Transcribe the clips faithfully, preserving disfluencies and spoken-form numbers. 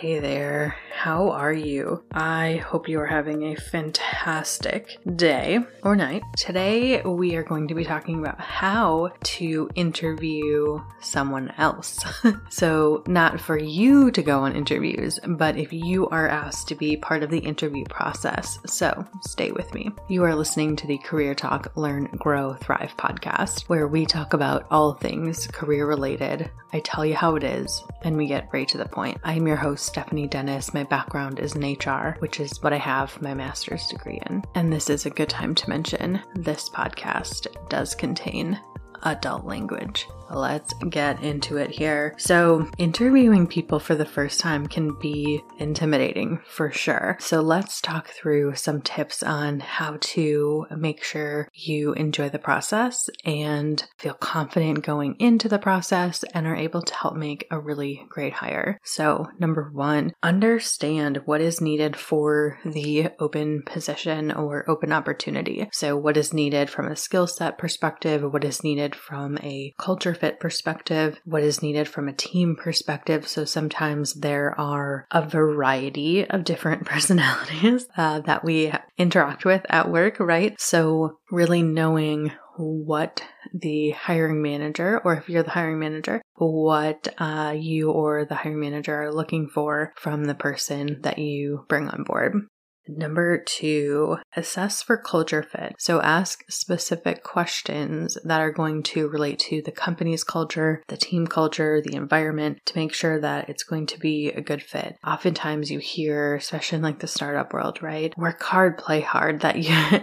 Hey there, how are you? I hope you are having a fantastic day or night. Today we are going to be talking about how to interview someone else. So not for you to go on interviews, but if you are asked to be part of the interview process. So stay with me. You are listening to the Career Talk, Learn, Grow, Thrive podcast, where we talk about all things career related. I tell you how it is and we get right to the point. I am your host, Stephanie Dennis. My background is in H R, which is what I have my master's degree in. And this is a good time to mention this podcast does contain adult language. Let's get into it here. So interviewing people for the first time can be intimidating for sure. So let's talk through some tips on how to make sure you enjoy the process and feel confident going into the process and are able to help make a really great hire. So number one, understand what is needed for the open position or open opportunity. So what is needed from a skill set perspective, what is needed from a culture fit perspective, what is needed from a team perspective. So sometimes there are a variety of different personalities uh, that we interact with at work, right? So really knowing what the hiring manager, or if you're the hiring manager, what uh, you or the hiring manager are looking for from the person that you bring on board. Number two, assess for culture fit. So ask specific questions that are going to relate to the company's culture, the team culture, the environment, to make sure that it's going to be a good fit. Oftentimes you hear, especially in like the startup world, right? Work hard, play hard. That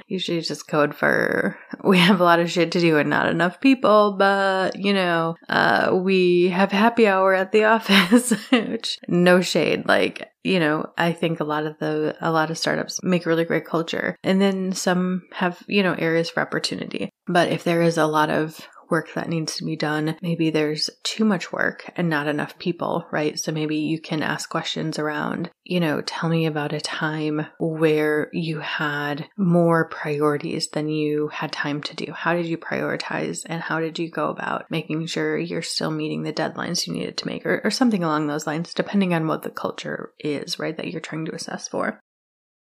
usually is just code for, we have a lot of shit to do and not enough people, but you know, uh, we have happy hour at the office, which no shade, like, you know, I think a lot of the, a lot of startups make really great culture, and then some have, you know, areas for opportunity. But if there is a lot of work that needs to be done, maybe there's too much work and not enough people, right? So maybe you can ask questions around, you know, tell me about a time where you had more priorities than you had time to do. How did you prioritize and how did you go about making sure you're still meeting the deadlines you needed to make, or, or something along those lines, depending on what the culture is, right, that you're trying to assess for.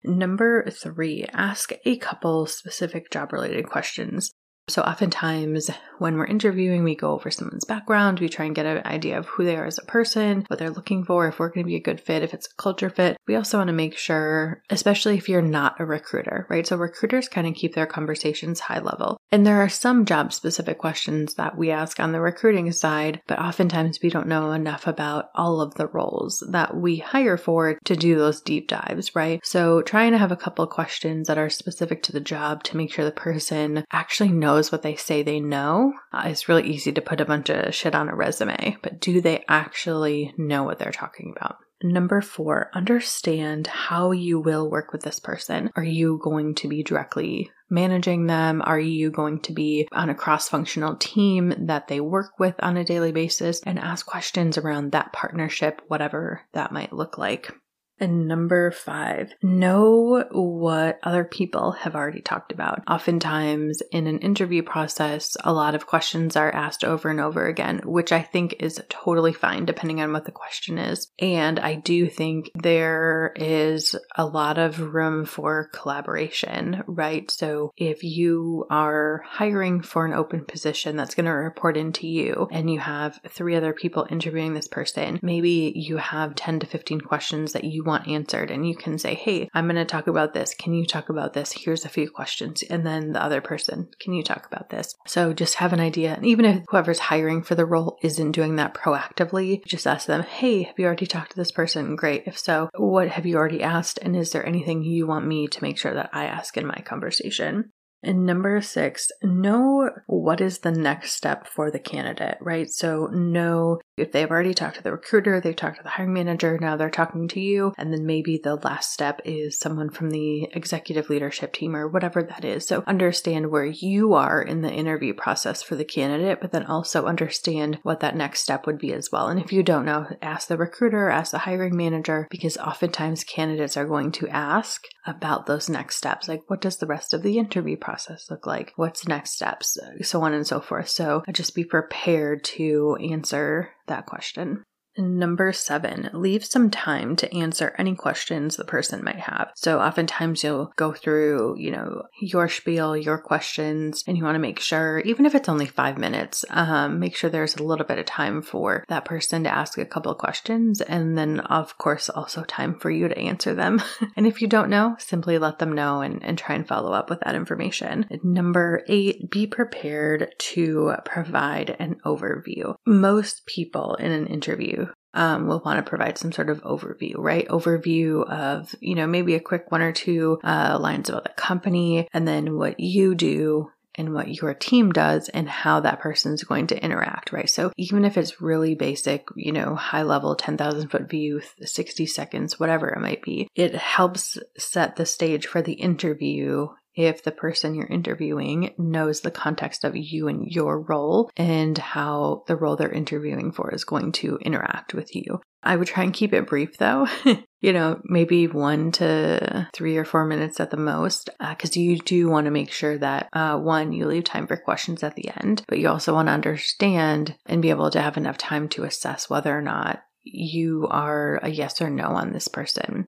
Number three, ask a couple specific job-related questions. So oftentimes when we're interviewing, we go over someone's background, we try and get an idea of who they are as a person, what they're looking for, if we're going to be a good fit, if it's a culture fit. We also want to make sure, especially if you're not a recruiter, right? So recruiters kind of keep their conversations high level. And there are some job specific questions that we ask on the recruiting side, but oftentimes we don't know enough about all of the roles that we hire for to do those deep dives, right? So trying to have a couple of questions that are specific to the job to make sure the person actually knows what they say they know. Uh, it's really easy to put a bunch of shit on a resume, but do they actually know what they're talking about? Number four, understand how you will work with this person. Are you going to be directly managing them? Are you going to be on a cross-functional team that they work with on a daily basis? And ask questions around that partnership, whatever that might look like. And number five, know what other people have already talked about. Oftentimes in an interview process, a lot of questions are asked over and over again, which I think is totally fine depending on what the question is. And I do think there is a lot of room for collaboration, right? So if you are hiring for an open position that's going to report into you and you have three other people interviewing this person, maybe you have ten to fifteen questions that you want answered, and you can say, hey, I'm going to talk about this. Can you talk about this? Here's a few questions. And then the other person, can you talk about this? So just have an idea. And even if whoever's hiring for the role isn't doing that proactively, just ask them, hey, have you already talked to this person? Great. If so, what have you already asked? And is there anything you want me to make sure that I ask in my conversation? And number six, know what is the next step for the candidate, right? So know if they've already talked to the recruiter, they've talked to the hiring manager, now they're talking to you. And then maybe the last step is someone from the executive leadership team or whatever that is. So understand where you are in the interview process for the candidate, but then also understand what that next step would be as well. And if you don't know, ask the recruiter, ask the hiring manager, because oftentimes candidates are going to ask about those next steps. Like, what does the rest of the interview process process look like? What's next steps? So on and so forth. So just be prepared to answer that question. Number seven, leave some time to answer any questions the person might have. So oftentimes you'll go through, you know, your spiel, your questions, and you want to make sure, even if it's only five minutes, um, make sure there's a little bit of time for that person to ask a couple of questions, and then of course also time for you to answer them. And if you don't know, simply let them know and, and try and follow up with that information. Number eight, be prepared to provide an overview. Most people in an interview Um, we'll want to provide some sort of overview, right? Overview of, you know, maybe a quick one or two uh, lines about the company, and then what you do and what your team does and how that person's going to interact, right? So even if it's really basic, you know, high level, ten thousand foot view, sixty seconds, whatever it might be, it helps set the stage for the interview if the person you're interviewing knows the context of you and your role and how the role they're interviewing for is going to interact with you. I would try and keep it brief though, you know, maybe one to three or four minutes at the most, because uh, you do want to make sure that uh, one, you leave time for questions at the end, but you also want to understand and be able to have enough time to assess whether or not you are a yes or no on this person.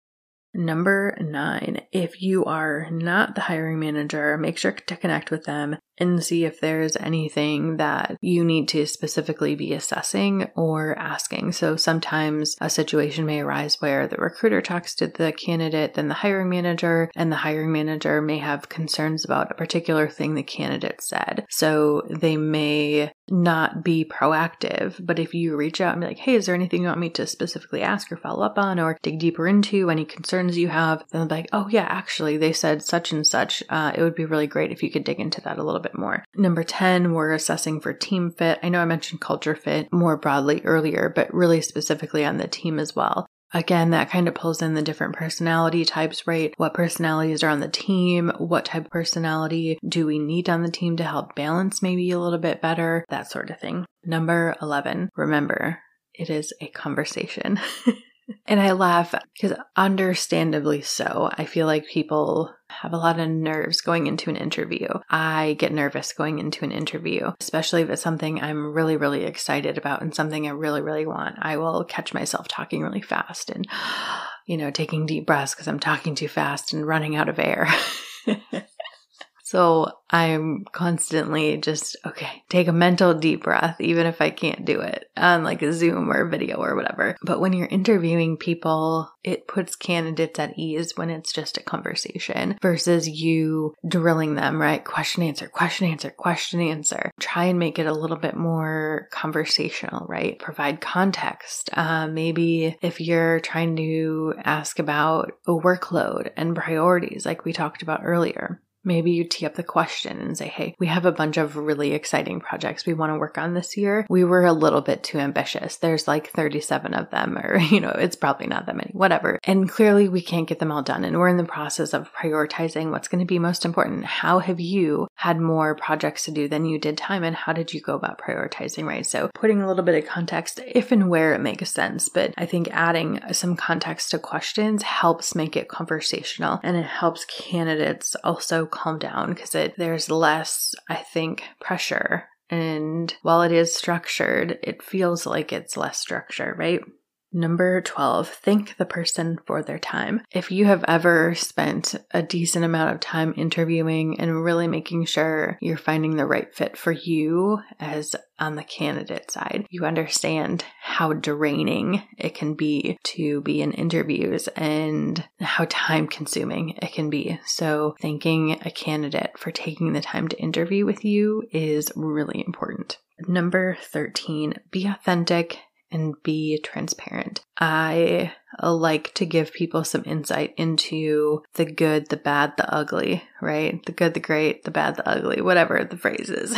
Number nine, if you are not the hiring manager, make sure to connect with them and see if there's anything that you need to specifically be assessing or asking. So sometimes a situation may arise where the recruiter talks to the candidate, then the hiring manager, and the hiring manager may have concerns about a particular thing the candidate said. So they may not be proactive, but if you reach out and be like, hey, is there anything you want me to specifically ask or follow up on or dig deeper into, any concerns you have, then they'll be like, oh yeah, actually they said such and such. Uh, it would be really great if you could dig into that a little bit more. Number ten, we're assessing for team fit. I know I mentioned culture fit more broadly earlier, but really specifically on the team as well. Again, that kind of pulls in the different personality types, right? What personalities are on the team? What type of personality do we need on the team to help balance maybe a little bit better? That sort of thing. Number eleven, remember, it is a conversation. And I laugh because understandably so, I feel like people have a lot of nerves going into an interview. I get nervous going into an interview, especially if it's something I'm really, really excited about and something I really, really want. I will catch myself talking really fast and, you know, taking deep breaths because I'm talking too fast and running out of air. So I'm constantly just, okay, take a mental deep breath, even if I can't do it on like a Zoom or a video or whatever. But when you're interviewing people, it puts candidates at ease when it's just a conversation versus you drilling them, right? Question, answer, question, answer, question, answer. Try and make it a little bit more conversational, right? Provide context. Uh, maybe if you're trying to ask about a workload and priorities, like we talked about earlier, maybe you tee up the question and say, hey, we have a bunch of really exciting projects we want to work on this year. We were a little bit too ambitious. There's like thirty-seven of them, or, you know, it's probably not that many, whatever. And clearly we can't get them all done. And we're in the process of prioritizing what's going to be most important. How have you had more projects to do than you did time? And how did you go about prioritizing, right? So putting a little bit of context, if and where it makes sense. But I think adding some context to questions helps make it conversational, and it helps candidates also calm down because it there's less, I think, pressure. And while it is structured, it feels like it's less structure, right? Number twelve, thank the person for their time. If you have ever spent a decent amount of time interviewing and really making sure you're finding the right fit for you as on the candidate side, you understand how draining it can be to be in interviews and how time consuming it can be. So thanking a candidate for taking the time to interview with you is really important. Number thirteen, be authentic and be transparent. I like to give people some insight into the good, the bad, the ugly, right? The good, the great, the bad, the ugly, whatever the phrase is.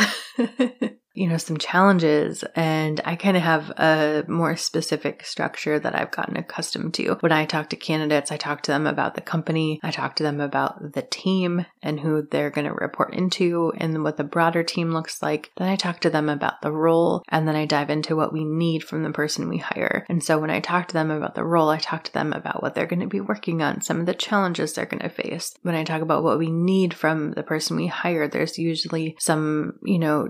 You know, some challenges, and I kind of have a more specific structure that I've gotten accustomed to. When I talk to candidates, I talk to them about the company, I talk to them about the team and who they're going to report into and what the broader team looks like. Then I talk to them about the role, and then I dive into what we need from the person we hire. And so when I talk to them about the role, I talk to them about what they're going to be working on, some of the challenges they're going to face. When I talk about what we need from the person we hire, there's usually some, you know,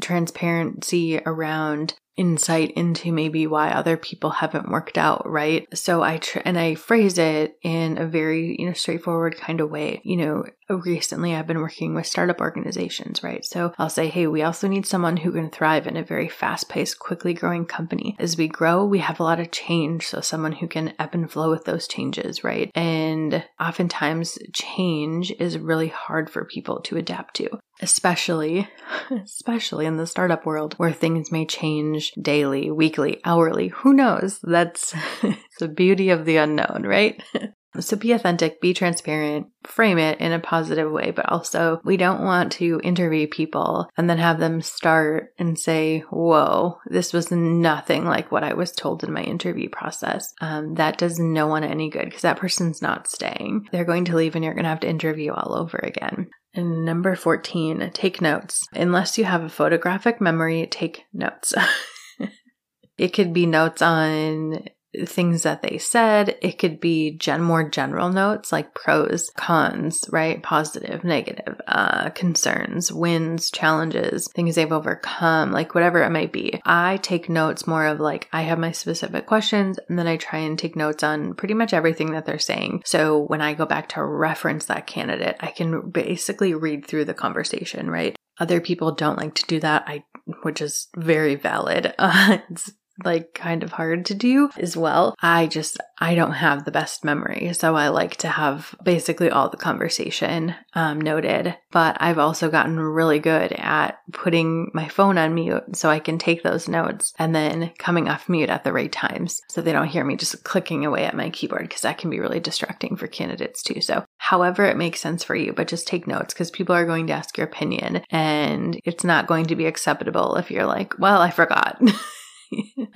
transparency around insight into maybe why other people haven't worked out, right? So I, tr- and I phrase it in a very, you know, straightforward kind of way. You know, recently I've been working with startup organizations, right? So I'll say, hey, we also need someone who can thrive in a very fast-paced, quickly growing company. As we grow, we have a lot of change. So someone who can ebb and flow with those changes, right? And oftentimes change is really hard for people to adapt to. Especially, especially in the startup world where things may change daily, weekly, hourly, who knows? That's the beauty of the unknown, right? So be authentic, be transparent, frame it in a positive way, but also we don't want to interview people and then have them start and say, whoa, this was nothing like what I was told in my interview process. Um, that does no one any good because that person's not staying. They're going to leave and you're going to have to interview all over again. And number fourteen, take notes. Unless you have a photographic memory, take notes. It could be notes on things that they said. It could be gen- more general notes like pros, cons, right? Positive, negative, uh, concerns, wins, challenges, things they've overcome, like whatever it might be. I take notes more of like, I have my specific questions and then I try and take notes on pretty much everything that they're saying. So when I go back to reference that candidate, I can basically read through the conversation, right? Other people don't like to do that, I, which is very valid. Uh, it's like kind of hard to do as well. I just, I don't have the best memory. So I like to have basically all the conversation um, noted, but I've also gotten really good at putting my phone on mute so I can take those notes and then coming off mute at the right times so they don't hear me just clicking away at my keyboard because that can be really distracting for candidates too. So however it makes sense for you, but just take notes because people are going to ask your opinion and it's not going to be acceptable if you're like, well, I forgot.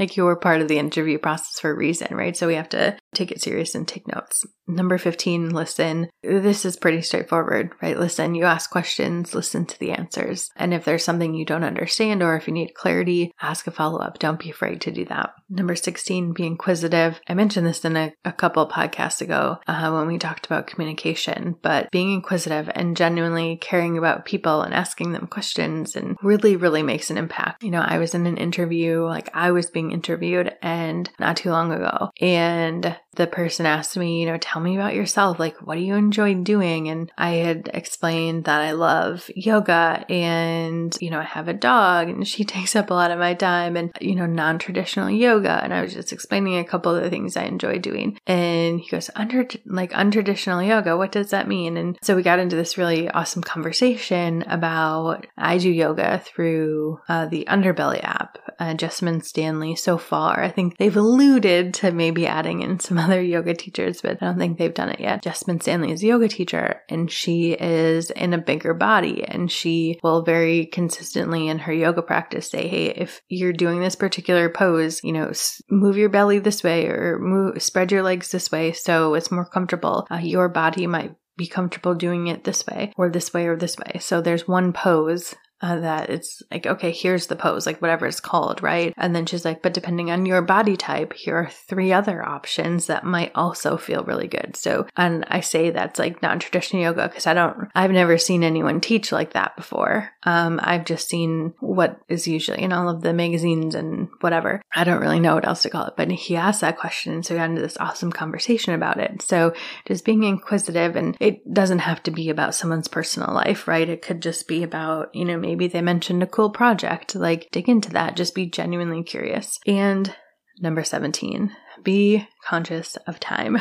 Like you were part of the interview process for a reason, right? So we have to take it serious and take notes. Number fifteen, listen. This is pretty straightforward, right? Listen, you ask questions, listen to the answers. And if there's something you don't understand or if you need clarity, ask a follow-up. Don't be afraid to do that. Number sixteen, be inquisitive. I mentioned this in a, a couple podcasts ago uh, when we talked about communication, but being inquisitive and genuinely caring about people and asking them questions and really, really makes an impact. You know, I was in an interview, like I was being interviewed and not too long ago, and the person asked me, you know, tell me about yourself. Like, what do you enjoy doing? And I had explained that I love yoga and, you know, I have a dog and she takes up a lot of my time and, you know, non-traditional yoga. And I was just explaining a couple of the things I enjoy doing. And he goes, Under, like, untraditional yoga, what does that mean? And so we got into this really awesome conversation about, I do yoga through uh, the Underbelly app, uh, Jessamyn Stanley so far. I think they've alluded to maybe adding in some other yoga teachers, but I don't think they've done it yet. Jessamyn Stanley is a yoga teacher and she is in a bigger body and she will very consistently in her yoga practice say, hey, if you're doing this particular pose, you know, move your belly this way or move, spread your legs this way so it's more comfortable. Uh, your body might be comfortable doing it this way or this way or this way. So there's one pose Uh, that it's like, okay, here's the pose, like whatever it's called, right? And then she's like, but depending on your body type, here are three other options that might also feel really good. So, and I say that's like non-traditional yoga because I don't, I've never seen anyone teach like that before. Um, I've just seen what is usually in all of the magazines and whatever. I don't really know what else to call it, but he asked that question. So we got into this awesome conversation about it. So just being inquisitive, and it doesn't have to be about someone's personal life, right? It could just be about, you know, maybe Maybe they mentioned a cool project, like dig into that, just be genuinely curious. And number seventeen, be conscious of time.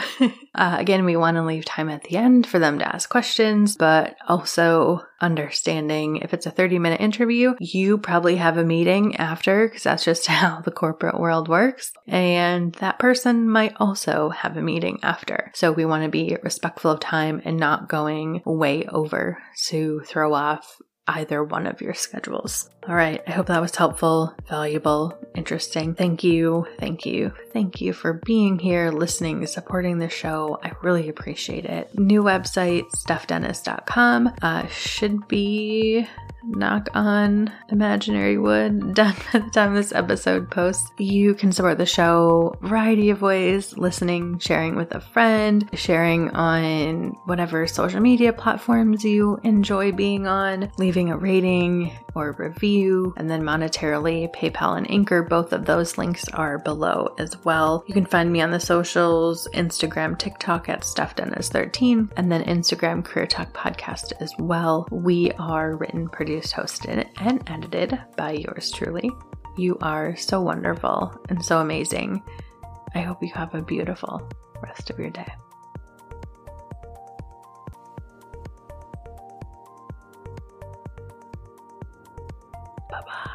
uh, again, we want to leave time at the end for them to ask questions, but also understanding if it's a thirty minute interview, you probably have a meeting after because that's just how the corporate world works. And that person might also have a meeting after. So we want to be respectful of time and not going way over to throw off either one of your schedules. All right. I hope that was helpful, valuable, interesting. Thank you. Thank you. Thank you for being here, listening, supporting the show. I really appreciate it. New website, stuff dennis dot com, uh, should be, knock on imaginary wood, done by the time this episode posts. You can support the show a variety of ways, listening, sharing with a friend, sharing on whatever social media platforms you enjoy being on, leaving a rating, or review, and then monetarily, PayPal and Anchor. Both of those links are below as well. You can find me on the socials, Instagram, TikTok at stuff dennis thirteen, and then Instagram Career Talk Podcast as well. We are written, produced, hosted, and edited by yours truly. You are so wonderful and so amazing. I hope you have a beautiful rest of your day. Bye-bye.